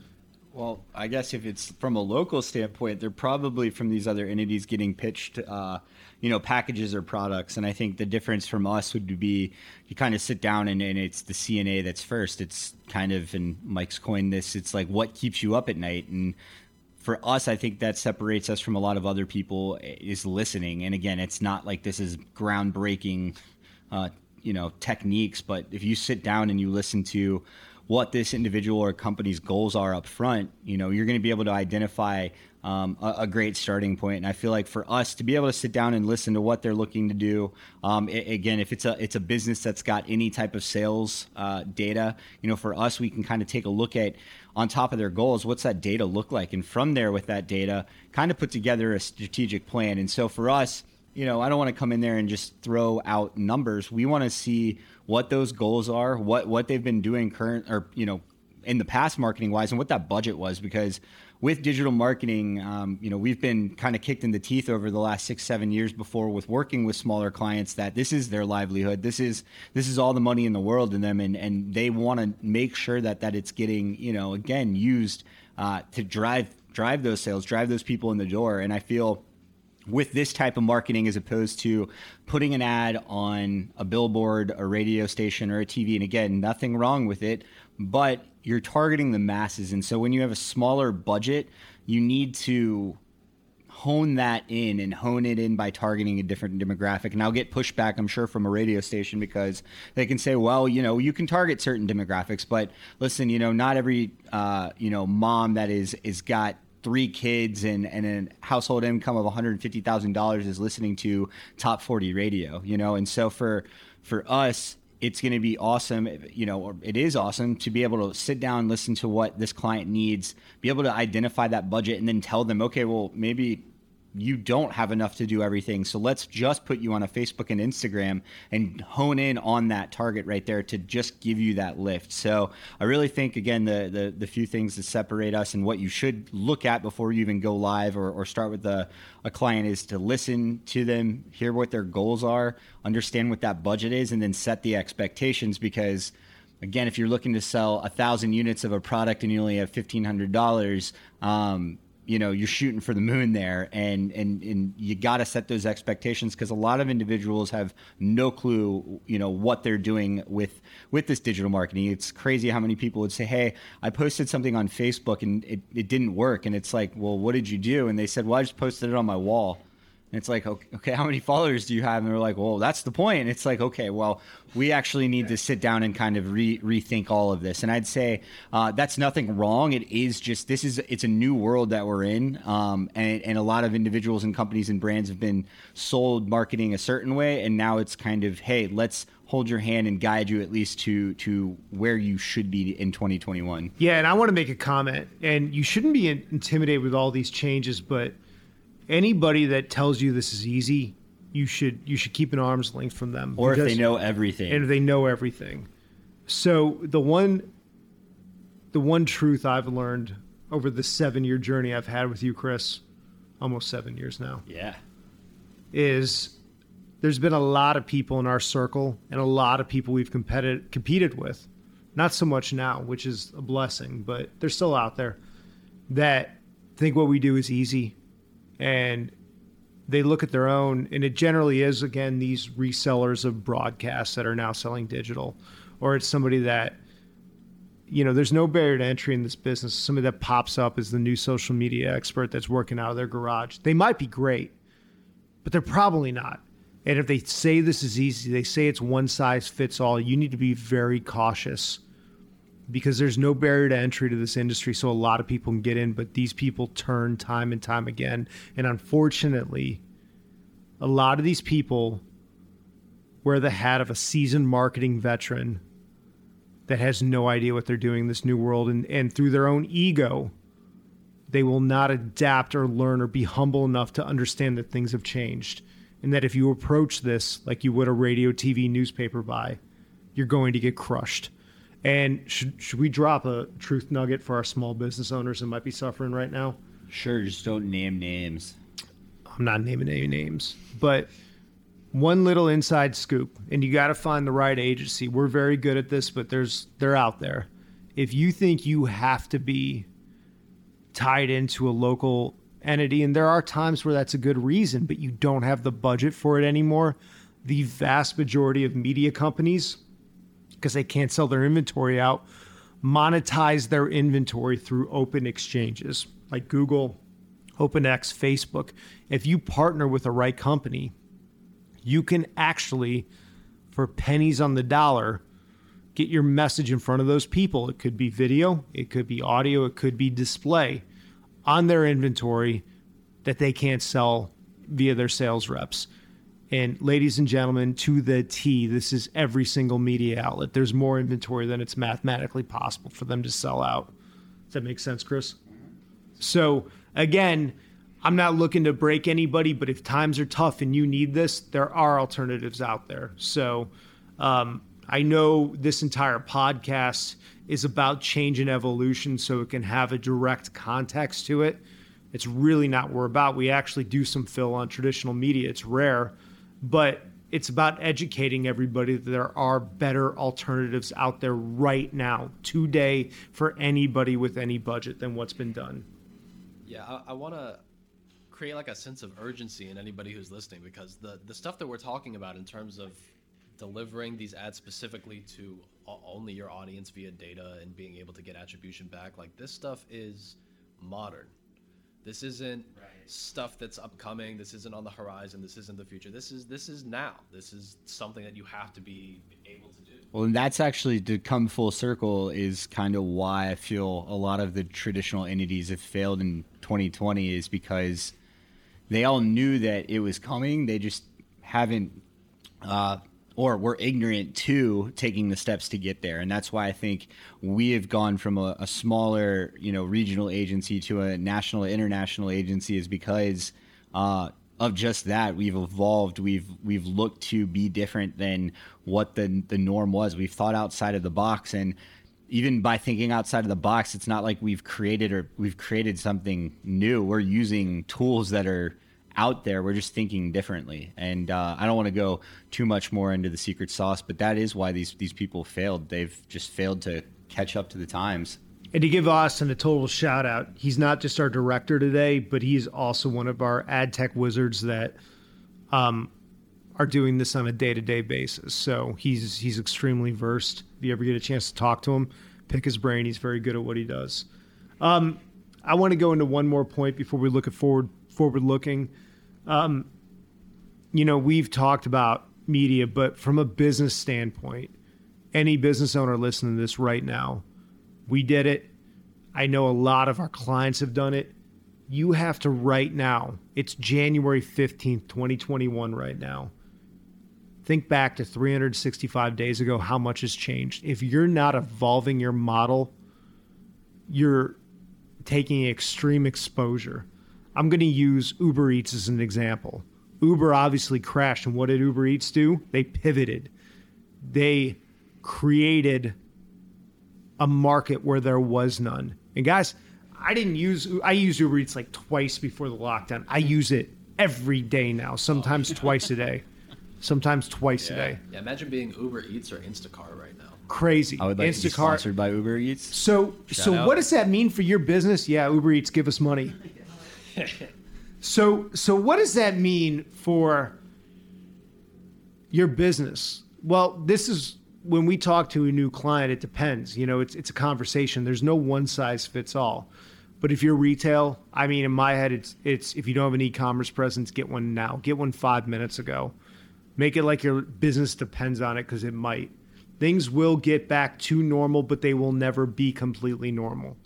Well, I guess if it's from a local standpoint, they're probably from these other entities getting pitched, uh, you know, packages or products. And I think the difference from us would be you kind of sit down and, and it's the C N A that's first. It's kind of, and Mike's coined this, it's like what keeps you up at night. And for us, I think that separates us from a lot of other people is listening. And again, it's not like this is groundbreaking uh you know, techniques, but if you sit down and you listen to what this individual or company's goals are up front, you know, you're going to be able to identify um, a, a great starting point. And I feel like for us to be able to sit down and listen to what they're looking to do, um, it, again, if it's a it's a business that's got any type of sales uh, data, you know, for us, we can kind of take a look at on top of their goals, what's that data look like? And from there with that data, kind of put together a strategic plan. And so for us, you know, I don't want to come in there and just throw out numbers. We want to see what those goals are, what what they've been doing current or, you know, in the past marketing wise, and what that budget was. Because with digital marketing, um, you know, we've been kind of kicked in the teeth over the last six, seven years before with working with smaller clients that this is their livelihood. This is this is all the money in the world in them. And, and they want to make sure that that it's getting, you know, again, used uh, to drive drive those sales, drive those people in the door. And I feel with this type of marketing as opposed to putting an ad on a billboard, a radio station, or a T V. And again, nothing wrong with it, but you're targeting the masses. And so when you have a smaller budget, you need to hone that in and hone it in by targeting a different demographic. And I'll get pushback, I'm sure, from a radio station because they can say, well, you know, you can target certain demographics, but listen, you know, not every, uh, you know, mom that is is got three kids and, and a household income of one hundred fifty thousand dollars is listening to top forty radio, you know? And so for, for us, it's going to be awesome, you know, or it is awesome to be able to sit down, listen to what this client needs, be able to identify that budget and then tell them, okay, well, maybe you don't have enough to do everything. So let's just put you on a Facebook and Instagram and hone in on that target right there to just give you that lift. So I really think, again, the the, the few things that separate us and what you should look at before you even go live or, or start with a, a client is to listen to them, hear what their goals are, understand what that budget is, and then set the expectations. Because again, if you're looking to sell a thousand units of a product and you only have fifteen hundred dollars, um, you know, you're shooting for the moon there, and, and, and you got to set those expectations because a lot of individuals have no clue, you know, what they're doing with, with this digital marketing. It's crazy how many people would say, hey, I posted something on Facebook and it, it didn't work. And it's like, well, what did you do? And they said, well, I just posted it on my wall. And it's like, okay, okay, how many followers do you have? And they're like, well, that's the point. And it's like, okay, well, we actually need to sit down and kind of re- rethink all of this. And I'd say uh, that's nothing wrong. It is just, this is, it's a new world that we're in. Um, and, and a lot of individuals and companies and brands have been sold marketing a certain way. And now it's kind of, hey, let's hold your hand and guide you at least to, to where you should be in twenty twenty-one. Yeah. And I want to make a comment, and you shouldn't be intimidated with all these changes, but anybody that tells you this is easy, you should you should keep an arm's length from them. Or because, if they know everything. And if they know everything. So the one the one truth I've learned over the seven-year journey I've had with you, Chris, almost seven years now. Yeah. Is there's been a lot of people in our circle and a lot of people we've competed competed with. Not so much now, which is a blessing, but they're still out there that think what we do is easy. And they look at their own, and it generally is, again, these resellers of broadcasts that are now selling digital, or it's somebody that, you know, there's no barrier to entry in this business. Somebody that pops up as the new social media expert that's working out of their garage. They might be great, but they're probably not. And if they say this is easy, they say it's one size fits all, you need to be very cautious because there's no barrier to entry to this industry. So a lot of people can get in, but these people turn time and time again. And unfortunately, a lot of these people wear the hat of a seasoned marketing veteran that has no idea what they're doing in this new world. And, and through their own ego, they will not adapt or learn or be humble enough to understand that things have changed. And that if you approach this like you would a radio, T V, newspaper buy, you're going to get crushed. And should should we drop a truth nugget for our small business owners that might be suffering right now? Sure, just don't name names. I'm not naming any names. But one little inside scoop, and you got to find the right agency. We're very good at this, but there's they're out there. If you think you have to be tied into a local entity, and there are times where that's a good reason, but you don't have the budget for it anymore, the vast majority of media companies, because they can't sell their inventory out, monetize their inventory through open exchanges like Google, OpenX, Facebook. If you partner with the right company, you can actually, for pennies on the dollar, get your message in front of those people. It could be video, it could be audio, it could be display on their inventory that they can't sell via their sales reps. And ladies and gentlemen, to the T, this is every single media outlet. There's more inventory than it's mathematically possible for them to sell out. Does that make sense, Chris? So again, I'm not looking to break anybody, but if times are tough and you need this, there are alternatives out there. So um, I know this entire podcast is about change and evolution, so it can have a direct context to it. It's really not what we're about. We actually do some fill on traditional media. It's rare. But it's about educating everybody that there are better alternatives out there right now, today, for anybody with any budget than what's been done. Yeah, I, I want to create like a sense of urgency in anybody who's listening, because the, the stuff that we're talking about in terms of delivering these ads specifically to only your audience via data and being able to get attribution back, like this stuff is modern. This isn't right. stuff that's upcoming. This isn't on the horizon. This isn't the future. This is this is now. This is something that you have to be able to do. Well, and that's actually, to come full circle, is kind of why I feel a lot of the traditional entities have failed in twenty twenty, is because they all knew that it was coming. They just haven't uh, or were ignorant to taking the steps to get there. And that's why I think we have gone from a, a smaller, you know, regional agency to a national, international agency, is because uh, of just that. We've evolved. We've we've looked to be different than what the the norm was. We've thought outside of the box. And even by thinking outside of the box, it's not like we've created or we've created something new. We're using tools that are out there. We're just thinking differently. And uh, I don't want to go too much more into the secret sauce, but that is why these these people failed. They've just failed to catch up to the times. And to give Austin a total shout out, he's not just our director today, but he's also one of our ad tech wizards that um, are doing this on a day-to-day basis. So he's he's extremely versed. If you ever get a chance to talk to him, pick his brain. He's very good at what he does. Um, I want to go into one more point before we look at forward forward-looking. Um, you know, we've talked about media, but from a business standpoint, any business owner listening to this right now, we did it. I know a lot of our clients have done it. You have to right now, it's January fifteenth, twenty twenty-one right now. Think back to three hundred sixty-five days ago, how much has changed. If you're not evolving your model, you're taking extreme exposure. I'm going to use Uber Eats as an example. Uber obviously crashed. And what did Uber Eats do? They pivoted. They created a market where there was none. And guys, I didn't use, I used Uber Eats like twice before the lockdown. I use it every day now, sometimes oh. twice a day, sometimes twice yeah. a day. Yeah, imagine being Uber Eats or Instacart right now. Crazy. I would like Instacart. to be sponsored by Uber Eats. So, Shout so out. What does that mean for your business? Yeah, Uber Eats, give us money. So, so what does that mean for your business? Well, this is when we talk to a new client, it depends. You know, it's it's a conversation. There's no one size fits all. But if you're retail, I mean, in my head, it's it's if you don't have an e-commerce presence, get one now. Get one five minutes ago. Make it like your business depends on it, because it might. Things will get back to normal, but they will never be completely normal.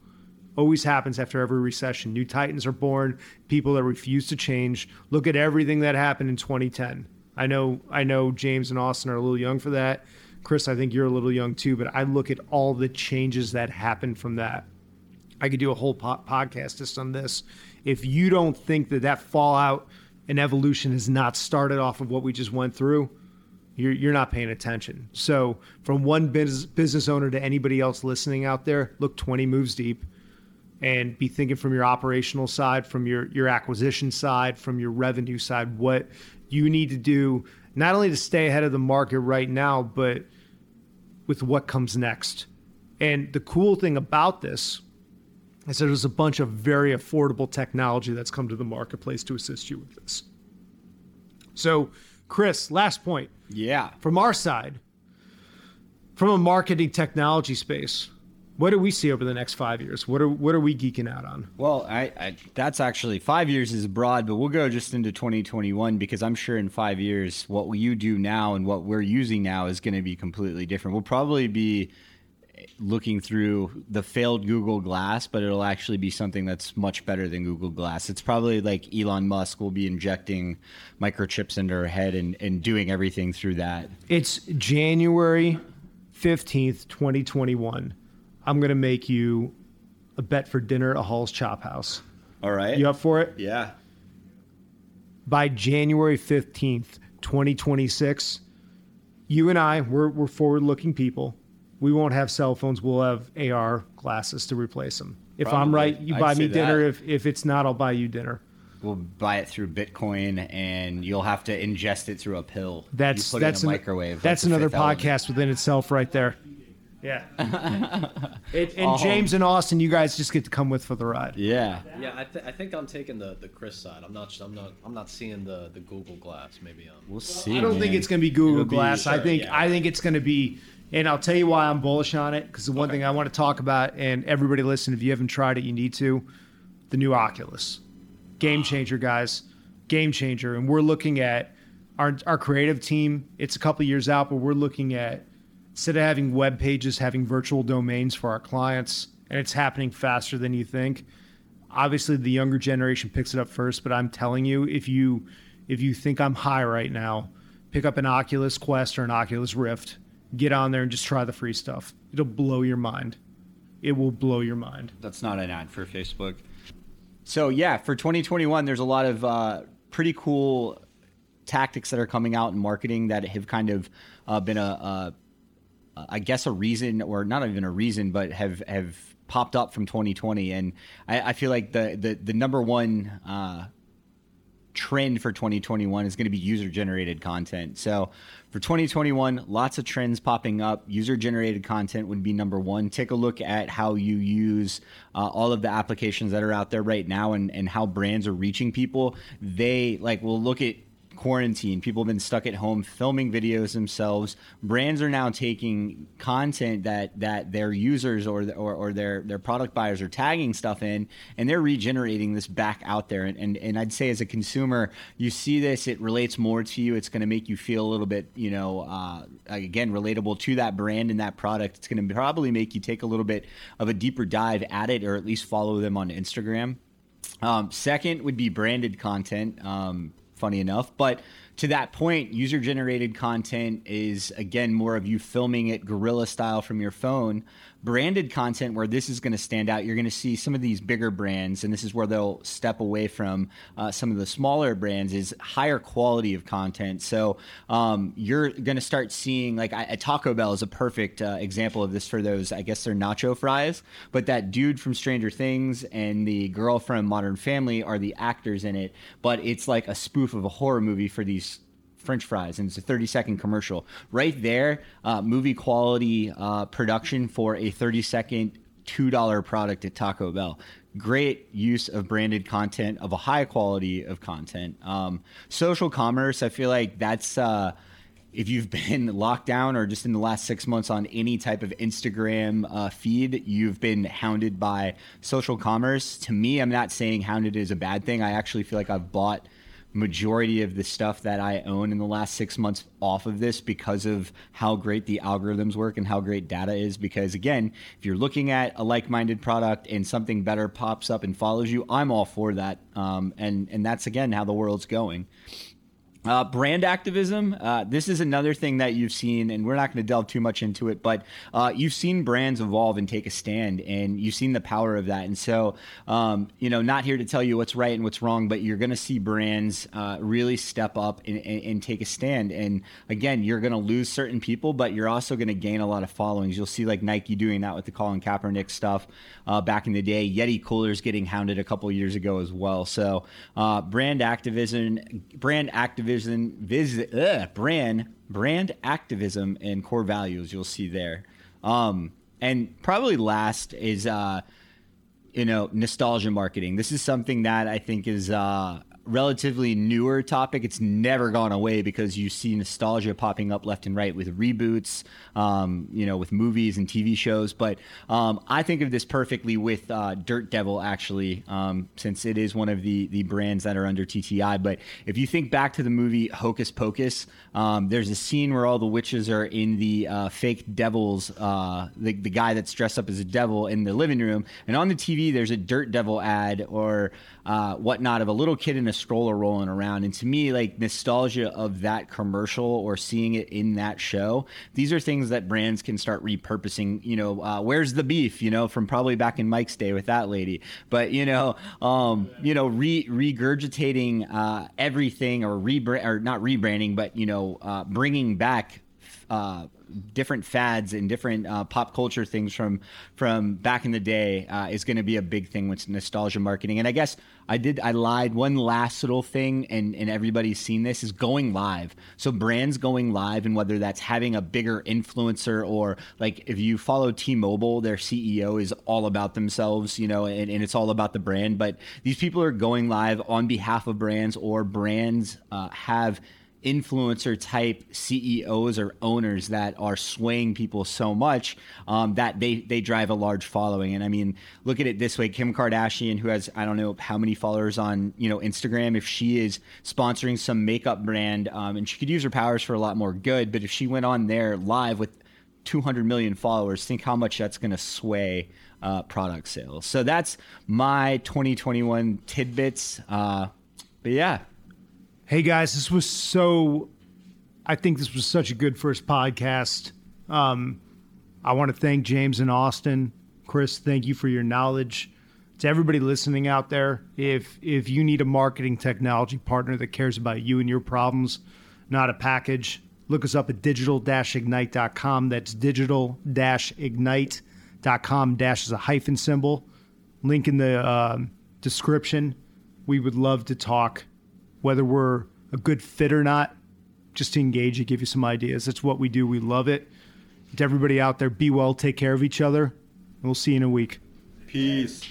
Always happens after every recession. New titans are born, people that refuse to change. Look at everything that happened in twenty ten. I know I know James and Austin are a little young for that. Chris, I think you're a little young too, but I look at all the changes that happened from that. I could do a whole po- podcast just on this. If you don't think that that fallout and evolution has not started off of what we just went through, you're, you're not paying attention. So from one biz- business owner to anybody else listening out there, look twenty moves deep. And be thinking from your operational side, from your, your acquisition side, from your revenue side, what you need to do, not only to stay ahead of the market right now, but with what comes next. And the cool thing about this is there's a bunch of very affordable technology that's come to the marketplace to assist you with this. So, Chris, last point. Yeah. From our side, from a marketing technology space, what do we see over the next five years? What are what are we geeking out on? Well, I, I that's actually five years is broad, but we'll go just into twenty twenty-one, because I'm sure in five years, what you do now and what we're using now is going to be completely different. We'll probably be looking through the failed Google Glass, but it'll actually be something that's much better than Google Glass. It's probably like Elon Musk will be injecting microchips into our head and, and doing everything through that. It's January fifteenth, twenty twenty-one. I'm going to make you a bet for dinner at Hall's Chop House. All right. You up for it? Yeah. By January fifteenth, twenty twenty-six, you and I, we're, we're forward-looking people. We won't have cell phones. We'll have A R glasses to replace them. If Probably. I'm right, you I'd buy me dinner. That. If if it's not, I'll buy you dinner. We'll buy it through Bitcoin, and you'll have to ingest it through a pill. That's, you put that's it in a an, microwave. That's, that's another podcast element. Within itself right there. Yeah. it, and oh. James and Austin, you guys just get to come with for the ride. Yeah. Yeah, I, th- I think I'm taking the, the Chris side. I'm not. I'm not. I'm not seeing the, the Google Glass. Maybe I'm. We'll see. I don't man. think it's going to be Google be, Glass. Sure, I think. Yeah. I think it's going to be. And I'll tell you why I'm bullish on it, because the one okay. thing I want to talk about, and everybody listen, if you haven't tried it, you need to. The new Oculus, game changer, guys, game changer. And we're looking at our our creative team. It's a couple years out, but we're looking at, instead of having web pages, having virtual domains for our clients, and it's happening faster than you think. Obviously, the younger generation picks it up first, but I'm telling you, if you if you think I'm high right now, pick up an Oculus Quest or an Oculus Rift, get on there and just try the free stuff. It'll blow your mind. It will blow your mind. That's not an ad for Facebook. So yeah, for twenty twenty-one, there's a lot of uh, pretty cool tactics that are coming out in marketing that have kind of uh, been a... a I guess a reason, or not even a reason, but have, have popped up from twenty twenty. And I, I feel like the, the, the number one uh, trend for twenty twenty-one is going to be user-generated content. So for twenty twenty-one, lots of trends popping up. User-generated content would be number one. Take a look at how you use uh, all of the applications that are out there right now, and, and how brands are reaching people. They like will look at quarantine. People have been stuck at home filming videos themselves. Brands are now taking content that that their users or or, or their their product buyers are tagging stuff in, and they're regenerating this back out there. And, and and I'd say as a consumer, you see this, it relates more to you. It's going to make you feel a little bit, you know, uh, again, relatable to that brand and that product. It's going to probably make you take a little bit of a deeper dive at it, or at least follow them on Instagram. Um, second would be branded content. Um, funny enough. But to that point, user-generated content is, again, more of you filming it guerrilla style from your phone. Branded content, where this is going to stand out, you're going to see some of these bigger brands, and this is where they'll step away from uh, some of the smaller brands, is higher quality of content. So um, you're going to start seeing, like I, Taco Bell is a perfect uh, example of this for those, I guess they're nacho fries, but that dude from Stranger Things and the girl from Modern Family are the actors in it, but it's like a spoof of a horror movie for these French fries, and it's a thirty second commercial right there. Uh, movie quality uh, production for a thirty second two dollar product at Taco Bell. Great use of branded content, of a high quality of content. Um, social commerce, I feel like that's uh, if you've been locked down or just in the last six months on any type of Instagram uh, feed, you've been hounded by social commerce. To me, I'm not saying hounded is a bad thing. I actually feel like I've bought majority of the stuff that I own in the last six months off of this, because of how great the algorithms work and how great data is. Because again, if you're looking at a like-minded product and something better pops up and follows you, I'm all for that. Um, and, and that's, again, how the world's going. Uh, brand activism. Uh, this is another thing that you've seen, and we're not going to delve too much into it, but uh, you've seen brands evolve and take a stand, and you've seen the power of that. And so, um, you know, not here to tell you what's right and what's wrong, but you're going to see brands uh, really step up and, and, and take a stand. And again, you're going to lose certain people, but you're also going to gain a lot of followings. You'll see like Nike doing that with the Colin Kaepernick stuff uh, back in the day. Yeti coolers getting hounded a couple years ago as well. So, uh, brand activism, brand activism. Vision, vis, ugh, brand, brand activism and core values you'll see there. Um, and probably last is, uh, you know, nostalgia marketing. This is something that I think is uh, relatively newer topic. It's never gone away, because you see nostalgia popping up left and right with reboots, um, you know, with movies and T V shows. But um, I think of this perfectly with uh, Dirt Devil, actually, um, since it is one of the the brands that are under T T I. But if you think back to the movie Hocus Pocus, um, there's a scene where all the witches are in the uh, fake devils, uh, the, the guy that's dressed up as a devil in the living room. And on the T V, there's a Dirt Devil ad or uh, whatnot of a little kid in a stroller rolling around. And to me, like, nostalgia of that commercial or seeing it in that show, these are things that brands can start repurposing. You know, uh, where's the beef, you know, from probably back in Mike's day with that lady. But, you know, um, you know, re- regurgitating uh, everything or, rebra- or not rebranding, but, you know, uh, bringing back uh, different fads and different uh, pop culture things from from back in the day uh, is going to be a big thing with nostalgia marketing. And I guess I did I lied. One last little thing, and, and everybody's seen this, is going live. So brands going live, and whether that's having a bigger influencer or like if you follow T-Mobile, their C E O is all about themselves, you know, and, and it's all about the brand. But these people are going live on behalf of brands, or brands uh, have influencer type C E Os or owners that are swaying people so much um, that they, they drive a large following. And I mean, look at it this way, Kim Kardashian, who has, I don't know how many followers on, you know, Instagram, if she is sponsoring some makeup brand um, and she could use her powers for a lot more good, but if she went on there live with two hundred million followers, think how much that's going to sway uh, product sales. So that's my twenty twenty-one tidbits. Uh, but yeah. Hey guys, this was so, I think this was such a good first podcast. Um, I want to thank James and Austin. Chris, thank you for your knowledge. To everybody listening out there, if if you need a marketing technology partner that cares about you and your problems, not a package, look us up at digital dash ignite dot com. That's digital dash ignite dot com. Dash is a hyphen symbol. Link in the uh, description. We would love to talk. Whether we're a good fit or not, just to engage and give you some ideas. That's what we do. We love it. To everybody out there, be well, take care of each other, and we'll see you in a week. Peace.